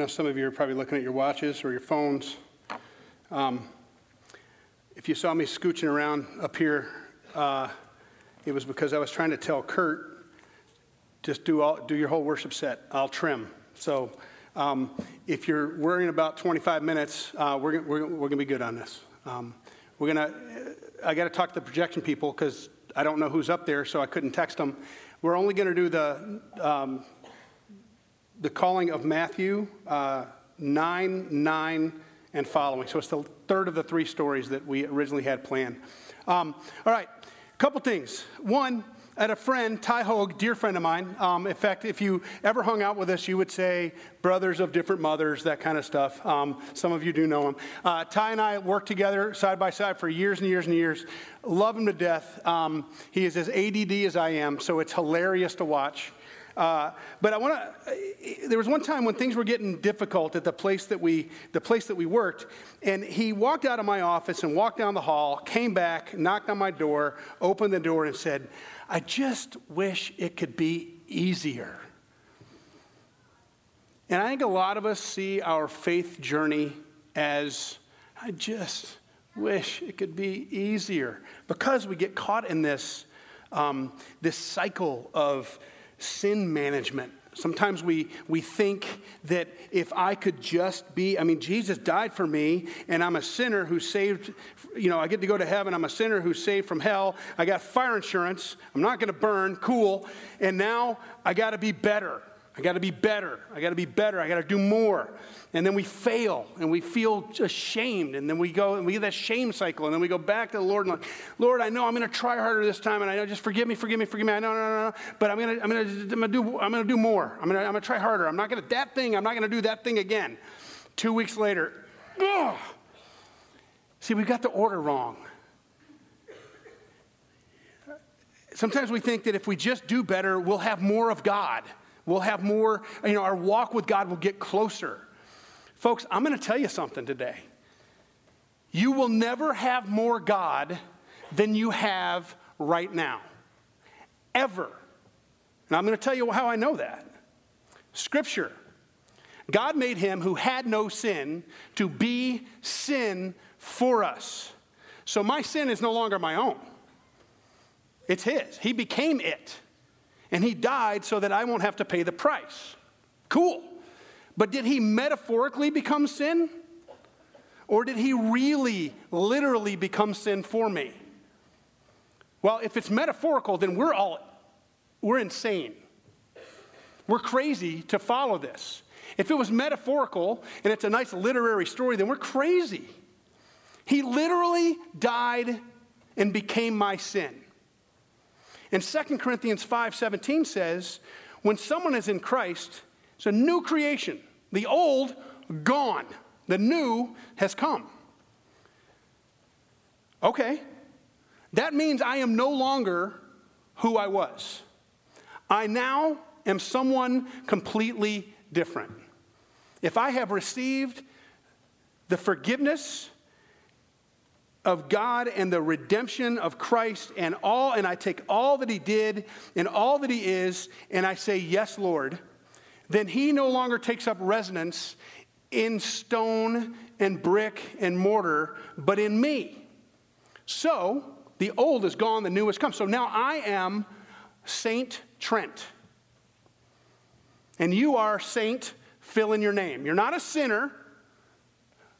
know some of you are probably looking at your watches or your phones. If you saw me scooching around up here, it was because I was trying to tell Kurt, just do your whole worship set. I'll trim. So if you're worrying about 25 minutes, we're gonna be good on this. I got to talk to the projection people because I don't know who's up there, so I couldn't text them. We're only going to do the calling of Matthew 9 and following. So it's the third of the three stories that we originally had planned. All right, a couple things. One, I had a friend, Ty Hoag, dear friend of mine. In fact, if you ever hung out with us, you would say brothers of different mothers, that kind of stuff. Some of you do know him. Ty and I worked together side by side for years and years and years. Love him to death. He is as ADD as I am, so it's hilarious to watch. But there was one time when things were getting difficult at the place that we worked, and he walked out of my office and walked down the hall, came back, knocked on my door, opened the door and said, "I just wish it could be easier." And I think a lot of us see our faith journey as, I just wish it could be easier, because we get caught in this cycle of sin management. Sometimes we think that if I could just be, I mean, Jesus died for me, and I'm a sinner who's saved, I get to go to heaven. I'm a sinner who's saved from hell. I got fire insurance. I'm not going to burn. Cool. And now I got to be better. I got to do more. And then we fail, and we feel ashamed, and then we go, and we get that shame cycle, and then we go back to the Lord, and like, "Lord, I know I'm going to try harder this time, and I know, just forgive me. I know, no, but I'm going to do more. I'm going to try harder. I'm not going to do that thing again." 2 weeks later, ugh. See, we've got the order wrong. Sometimes we think that if we just do better, we'll have more of God. We'll have more, our walk with God will get closer. Folks, I'm going to tell you something today. You will never have more God than you have right now, ever. And I'm going to tell you how I know that. Scripture. God made him who had no sin to be sin for us. So my sin is no longer my own. It's his. He became it. And he died so that I won't have to pay the price. Cool. But did he metaphorically become sin? Or did he really, literally become sin for me? Well, if it's metaphorical, then we're insane. We're crazy to follow this. If it was metaphorical and it's a nice literary story, then we're crazy. He literally died and became my sin. And 2 Corinthians 5:17 says, when someone is in Christ, it's a new creation. The old, gone. The new has come. Okay. That means I am no longer who I was. I now am someone completely different. If I have received the forgiveness of God and the redemption of Christ and I take all that he did and all that he is, and I say, "Yes, Lord," then he no longer takes up residence in stone and brick and mortar, but in me. So the old is gone, the new has come. So now I am Saint Trent. And you are Saint, fill in your name. You're not a sinner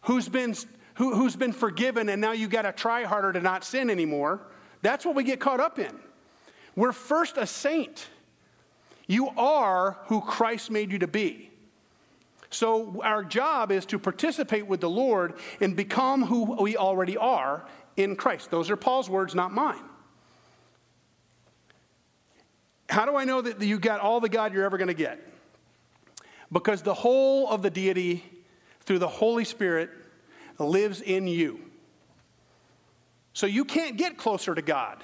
who's been forgiven, and now you got to try harder to not sin anymore. That's what we get caught up in. We're first a saint. You are who Christ made you to be. So our job is to participate with the Lord and become who we already are in Christ. Those are Paul's words, not mine. How do I know that you got all the God you're ever going to get? Because the whole of the deity through the Holy Spirit lives in you. So you can't get closer to God.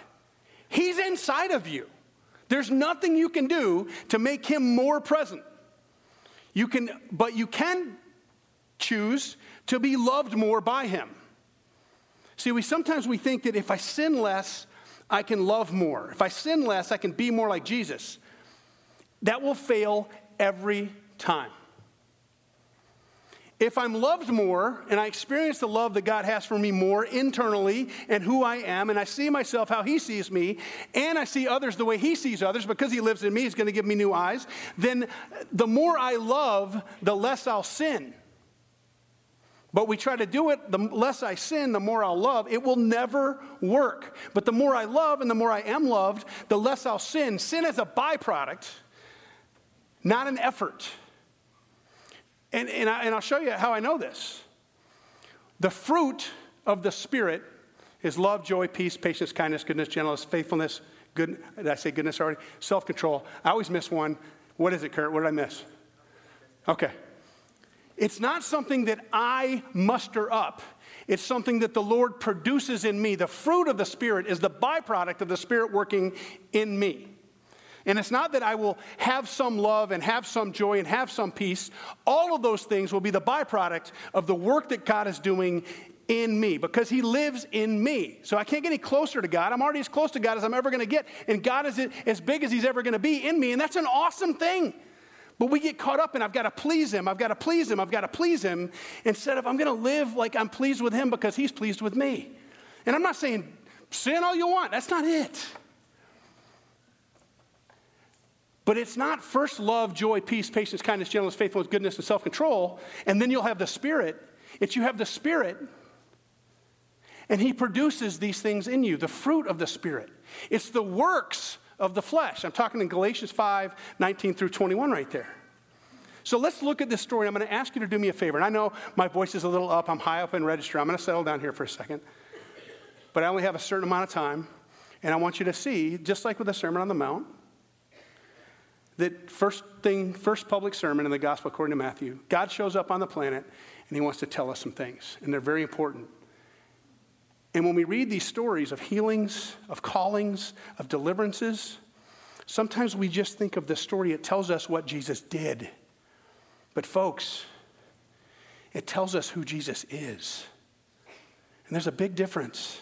He's inside of you. There's nothing you can do to make him more present. But you can choose to be loved more by him. See, sometimes we think that if I sin less, I can love more. If I sin less, I can be more like Jesus. That will fail every time. If I'm loved more and I experience the love that God has for me more internally and who I am, and I see myself how he sees me, and I see others the way he sees others, because he lives in me, he's going to give me new eyes, then the more I love, the less I'll sin. But we try to do it, the less I sin, the more I'll love. It will never work. But the more I love and the more I am loved, the less I'll sin. Sin is a byproduct, not an effort. And I'll show you how I know this. The fruit of the Spirit is love, joy, peace, patience, kindness, goodness, gentleness, faithfulness, good. Did I say goodness already? Self-control. I always miss one. What is it, Kurt? What did I miss? Okay. It's not something that I muster up. It's something that the Lord produces in me. The fruit of the Spirit is the byproduct of the Spirit working in me. And it's not that I will have some love and have some joy and have some peace. All of those things will be the byproduct of the work that God is doing in me, because he lives in me. So I can't get any closer to God. I'm already as close to God as I'm ever going to get. And God is as big as he's ever going to be in me. And that's an awesome thing. But we get caught up in, I've got to please him. I've got to please him. I've got to please him. Instead of, I'm going to live like I'm pleased with him because he's pleased with me. And I'm not saying sin all you want. That's not it. But it's not first love, joy, peace, patience, kindness, gentleness, faithfulness, goodness, and self-control, and then you'll have the Spirit. It's you have the Spirit, and he produces these things in you, the fruit of the Spirit. It's the works of the flesh. I'm talking in Galatians 5:19 through 21 right there. So let's look at this story. I'm going to ask you to do me a favor. And I know my voice is a little up. I'm high up in register. I'm going to settle down here for a second. But I only have a certain amount of time, and I want you to see, just like with the Sermon on the Mount, that first public sermon in the Gospel according to Matthew, God shows up on the planet and he wants to tell us some things, and they're very important. And when we read these stories of healings, of callings, of deliverances, sometimes we just think of the story, it tells us what Jesus did. But folks, it tells us who Jesus is. And there's a big difference.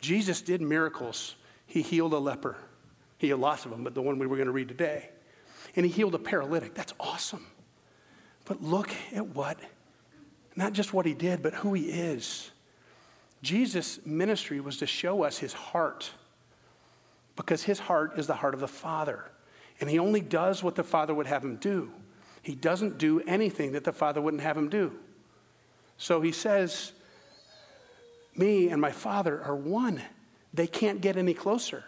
Jesus did miracles. He healed a leper. He had lots of them, but the one we were going to read today. And he healed a paralytic. That's awesome. But look at what, not just what he did, but who he is. Jesus' ministry was to show us his heart, because his heart is the heart of the Father. And he only does what the Father would have him do. He doesn't do anything that the Father wouldn't have him do. So he says, me and my Father are one. They can't get any closer.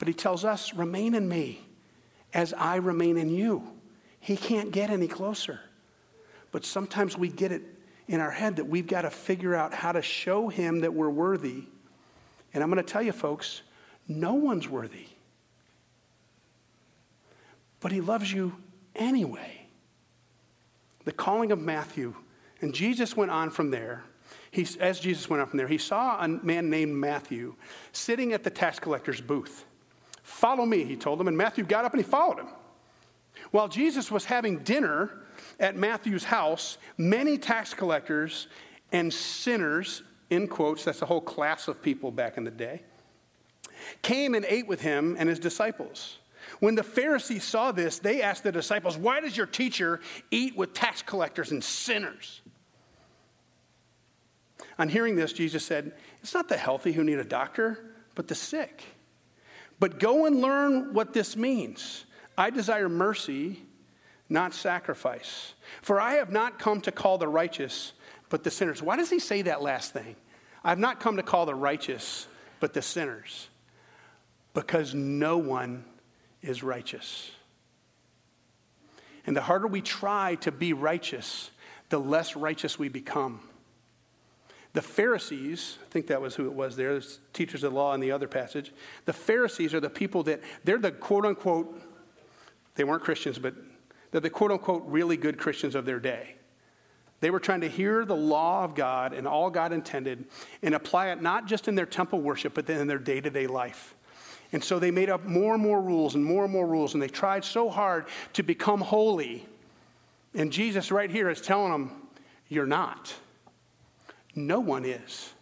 But he tells us, remain in me as I remain in you. He can't get any closer. But sometimes we get it in our head that we've got to figure out how to show him that we're worthy. And I'm going to tell you, folks, no one's worthy. But he loves you anyway. The calling of Matthew. And Jesus went on from there. He saw a man named Matthew sitting at the tax collector's booth. Follow me, he told him. And Matthew got up and he followed him. While Jesus was having dinner at Matthew's house, many tax collectors and sinners, in quotes, that's a whole class of people back in the day, came and ate with him and his disciples. When the Pharisees saw this, they asked the disciples, "Why does your teacher eat with tax collectors and sinners?" On hearing this, Jesus said, "It's not the healthy who need a doctor, but the sick. But go and learn what this means. I desire mercy, not sacrifice. For I have not come to call the righteous, but the sinners." Why does he say that last thing? I've not come to call the righteous, but the sinners. Because no one is righteous. And the harder we try to be righteous, the less righteous we become. The Pharisees, I think that was who it was there, the teachers of the law in the other passage. The Pharisees are the people that, they're the quote-unquote, they weren't Christians, but they're the quote-unquote really good Christians of their day. They were trying to hear the law of God and all God intended and apply it not just in their temple worship, but then in their day-to-day life. And so they made up more and more rules and more and more rules, and they tried so hard to become holy. And Jesus right here is telling them, you're not. No one is.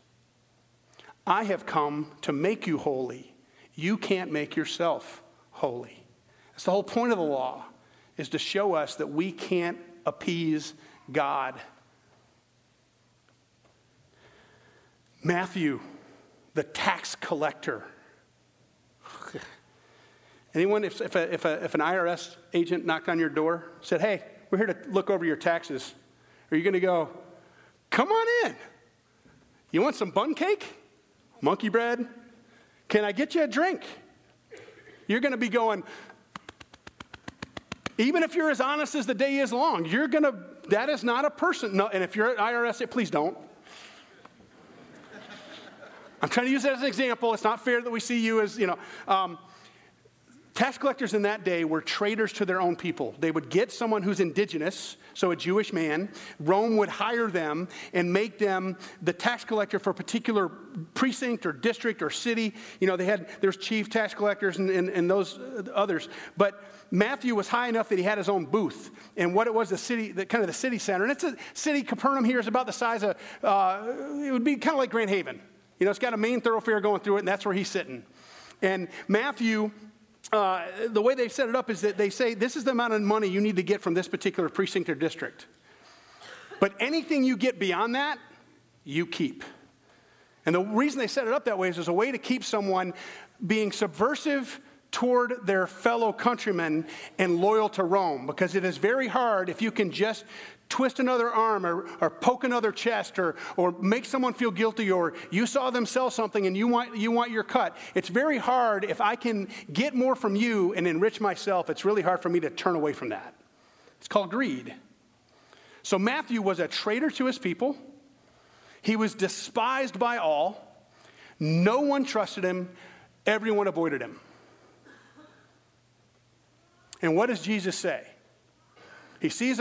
I have come to make you holy. You can't make yourself holy. That's the whole point of the law, is to show us that we can't appease God Matthew, the tax collector. Anyone, if an IRS agent knocked on your door, said, "Hey, we're here to look over your taxes," are you going to go, "Come on in. You want some bun cake? Monkey bread? Can I get you a drink?" You're going to be going, even if you're as honest as the day is long, that is not a person. No, and if you're at IRS, please don't. I'm trying to use that as an example. It's not fair that we see you as, tax collectors in that day were traitors to their own people. They would get someone who's indigenous, so a Jewish man. Rome would hire them and make them the tax collector for a particular precinct or district or city. There's chief tax collectors and those others. But Matthew was high enough that he had his own booth. And what it was, the city center. And it's a city, Capernaum here is about the size of, it would be kind of like Grand Haven. It's got a main thoroughfare going through it, and that's where he's sitting. And Matthew... the way they've set it up is that they say, this is the amount of money you need to get from this particular precinct or district. But anything you get beyond that, you keep. And the reason they set it up that way is as a way to keep someone being subversive toward their fellow countrymen and loyal to Rome. Because it is very hard if you can just twist another arm or poke another chest or make someone feel guilty, or you saw them sell something and you want your cut. It's very hard if I can get more from you and enrich myself. It's really hard for me to turn away from that. It's called greed. So Matthew was a traitor to his people. He was despised by all. No one trusted him. Everyone avoided him. And what does Jesus say? He sees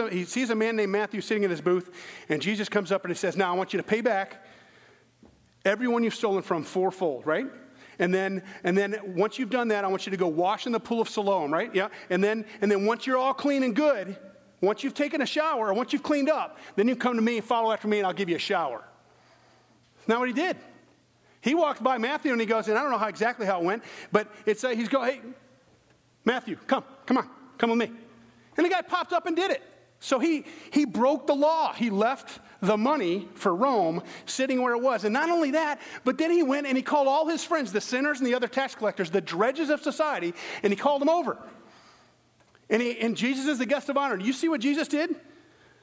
a man named Matthew sitting in his booth, and Jesus comes up and he says, "Now I want you to pay back everyone you've stolen from fourfold," right? And then once you've done that, I want you to go wash in the pool of Siloam, right? Yeah. And then once you're all clean and good, once you've taken a shower, or once you've cleaned up, then you come to me and follow after me, and I'll give you a shower. That's not what he did. He walked by Matthew and he goes, and I don't know exactly how it went, but it's like he's going, "Hey, Matthew, come with me." And the guy popped up and did it. So he broke the law. He left the money for Rome sitting where it was. And not only that, but then he went and he called all his friends, the sinners and the other tax collectors, the dredges of society, and he called them over. And Jesus is the guest of honor. Do you see what Jesus did?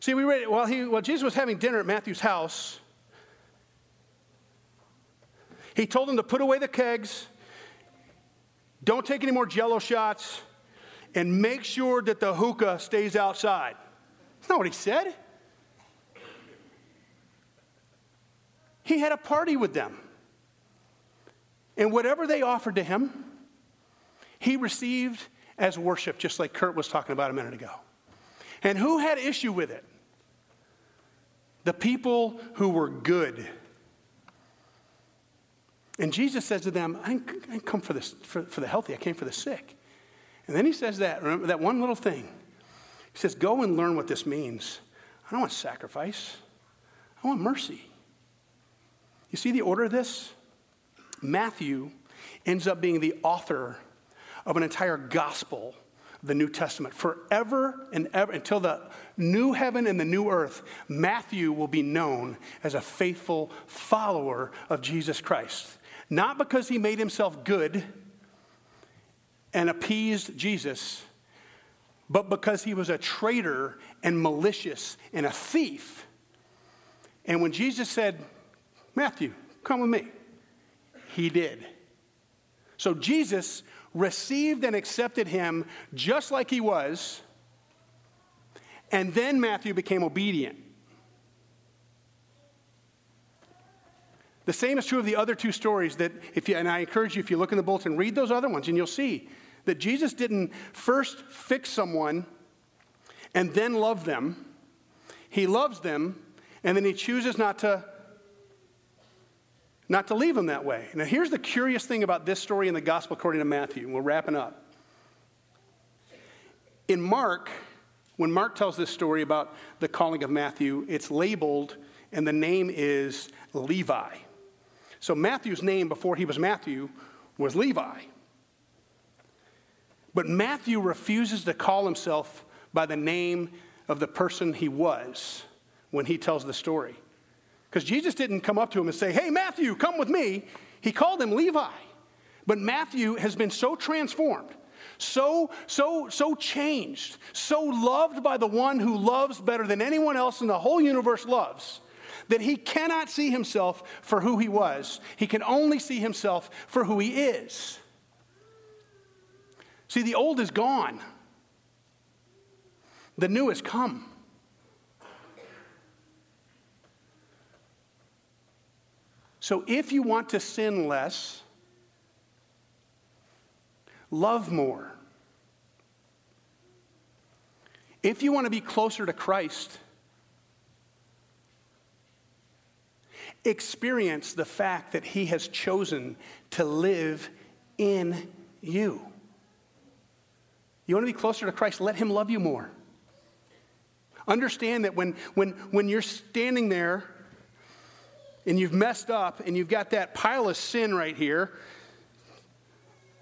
See, we read it while Jesus was having dinner at Matthew's house. He told them to put away the kegs, don't take any more Jell-O shots, and make sure that the hookah stays outside. That's not what he said. He had a party with them. And whatever they offered to him, he received as worship, just like Kurt was talking about a minute ago. And who had issue with it? The people who were good. And Jesus says to them, "I didn't come for the healthy, I came for the sick." And then he says remember that one little thing. He says, "Go and learn what this means. I don't want sacrifice. I want mercy." You see the order of this? Matthew ends up being the author of an entire gospel, the New Testament. Forever and ever, until the new heaven and the new earth, Matthew will be known as a faithful follower of Jesus Christ. Not because he made himself good and appeased Jesus, but because he was a traitor and malicious and a thief. And when Jesus said, "Matthew, come with me," he did. So Jesus received and accepted him just like he was, and then Matthew became obedient. The same is true of the other two stories that and I encourage you, if you look in the bulletin, read those other ones, and you'll see that Jesus didn't first fix someone and then love them. He loves them, and then he chooses not to leave them that way. Now, here's the curious thing about this story in the Gospel according to Matthew. We're wrapping up. In Mark, when Mark tells this story about the calling of Matthew, it's labeled, and the name is Levi. So Matthew's name before he was Matthew was Levi. But Matthew refuses to call himself by the name of the person he was when he tells the story. Because Jesus didn't come up to him and say, hey, Matthew, come with me. He called him Levi. But Matthew has been so transformed, so changed, so loved by the one who loves better than anyone else in the whole universe loves, that he cannot see himself for who he was. He can only see himself for who he is. See, the old is gone. The new has come. So if you want to sin less, love more. If you want to be closer to Christ, experience the fact that he has chosen to live in you. You want to be closer to Christ? Let him love you more. Understand that when you're standing there and you've messed up and you've got that pile of sin right here,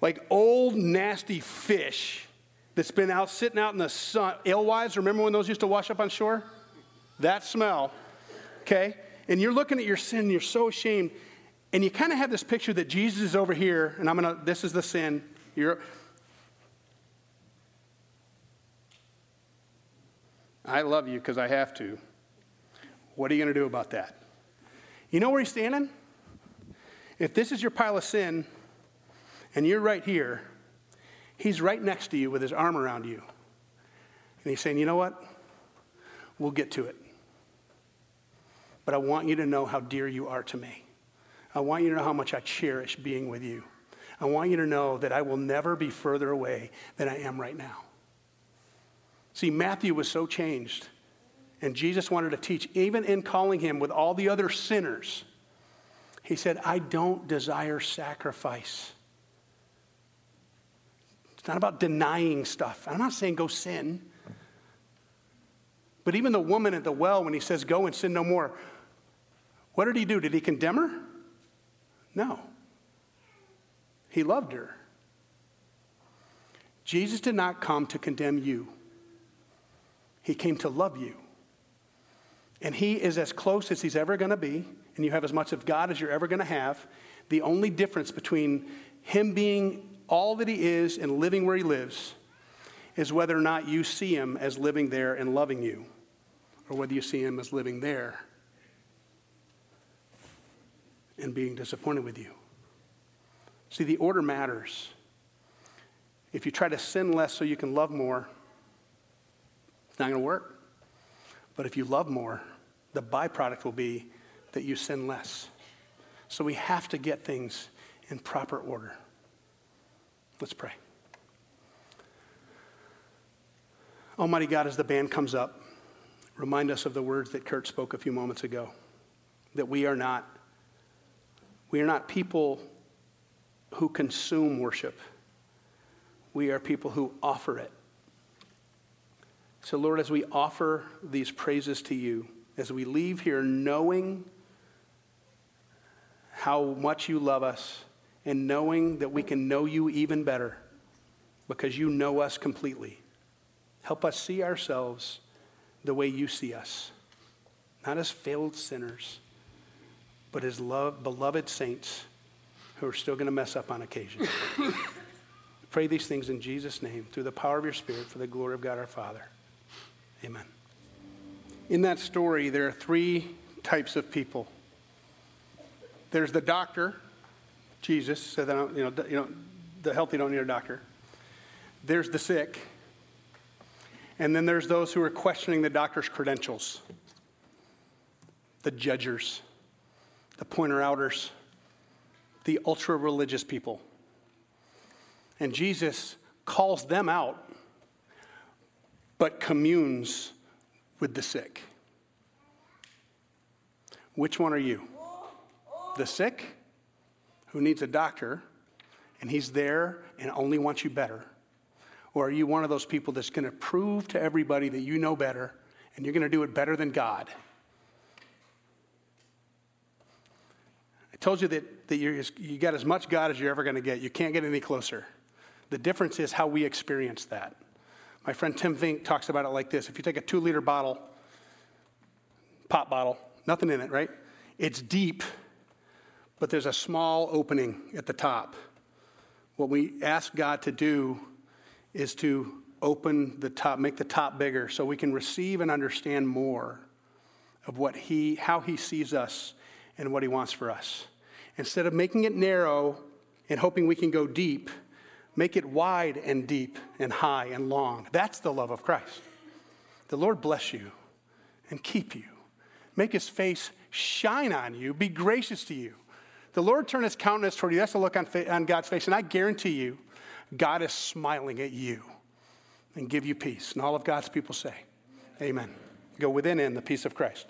like old nasty fish that's been out sitting out in the sun. Alewives, remember when those used to wash up on shore? That smell, okay? And you're looking at your sin and you're so ashamed, and you kind of have this picture that Jesus is over here and this is the sin. I love you because I have to. What are you going to do about that? You know where he's standing? If this is your pile of sin and you're right here, he's right next to you with his arm around you. And he's saying, you know what? We'll get to it. But I want you to know how dear you are to me. I want you to know how much I cherish being with you. I want you to know that I will never be further away than I am right now. See, Matthew was so changed, and Jesus wanted to teach, even in calling him with all the other sinners, he said, I don't desire sacrifice. It's not about denying stuff. I'm not saying go sin. But even the woman at the well, when he says, go and sin no more, what did he do? Did he condemn her? No. He loved her. Jesus did not come to condemn you. He came to love you. And he is as close as he's ever going to be, and you have as much of God as you're ever going to have. The only difference between him being all that he is and living where he lives is whether or not you see him as living there and loving you, or whether you see him as living there and being disappointed with you. See, the order matters. If you try to sin less so you can love more, it's not going to work. But if you love more, the byproduct will be that you sin less. So we have to get things in proper order. Let's pray. Almighty God, as the band comes up, remind us of the words that Kurt spoke a few moments ago, that we are not people who consume worship. We are people who offer it. So Lord, as we offer these praises to you, as we leave here knowing how much you love us and knowing that we can know you even better because you know us completely, help us see ourselves the way you see us, not as failed sinners, but as beloved saints who are still going to mess up on occasion. Pray these things in Jesus' name, through the power of your Spirit, for the glory of God our Father. Amen. In that story, there are three types of people. There's the doctor, Jesus, so that the healthy don't need a doctor. There's the sick. And then there's those who are questioning the doctor's credentials, the judgers, the pointer-outers, the ultra-religious people. And Jesus calls them out, but communes with the sick. Which one are you? The sick, who needs a doctor, and he's there and only wants you better? Or are you one of those people that's going to prove to everybody that you know better and you're going to do it better than God? I told you that you got as much God as you're ever going to get. You can't get any closer. The difference is how we experience that. My friend Tim Vink talks about it like this. If you take a 2-liter bottle, pop bottle, nothing in it, right? It's deep, but there's a small opening at the top. What we ask God to do is to open the top, make the top bigger so we can receive and understand more of what how he sees us and what he wants for us. Instead of making it narrow and hoping we can go deep, make it wide and deep and high and long. That's the love of Christ. The Lord bless you and keep you. Make his face shine on you. Be gracious to you. The Lord turn his countenance toward you. That's the look on God's face. And I guarantee you, God is smiling at you and give you peace. And all of God's people say, amen. Go within the peace of Christ.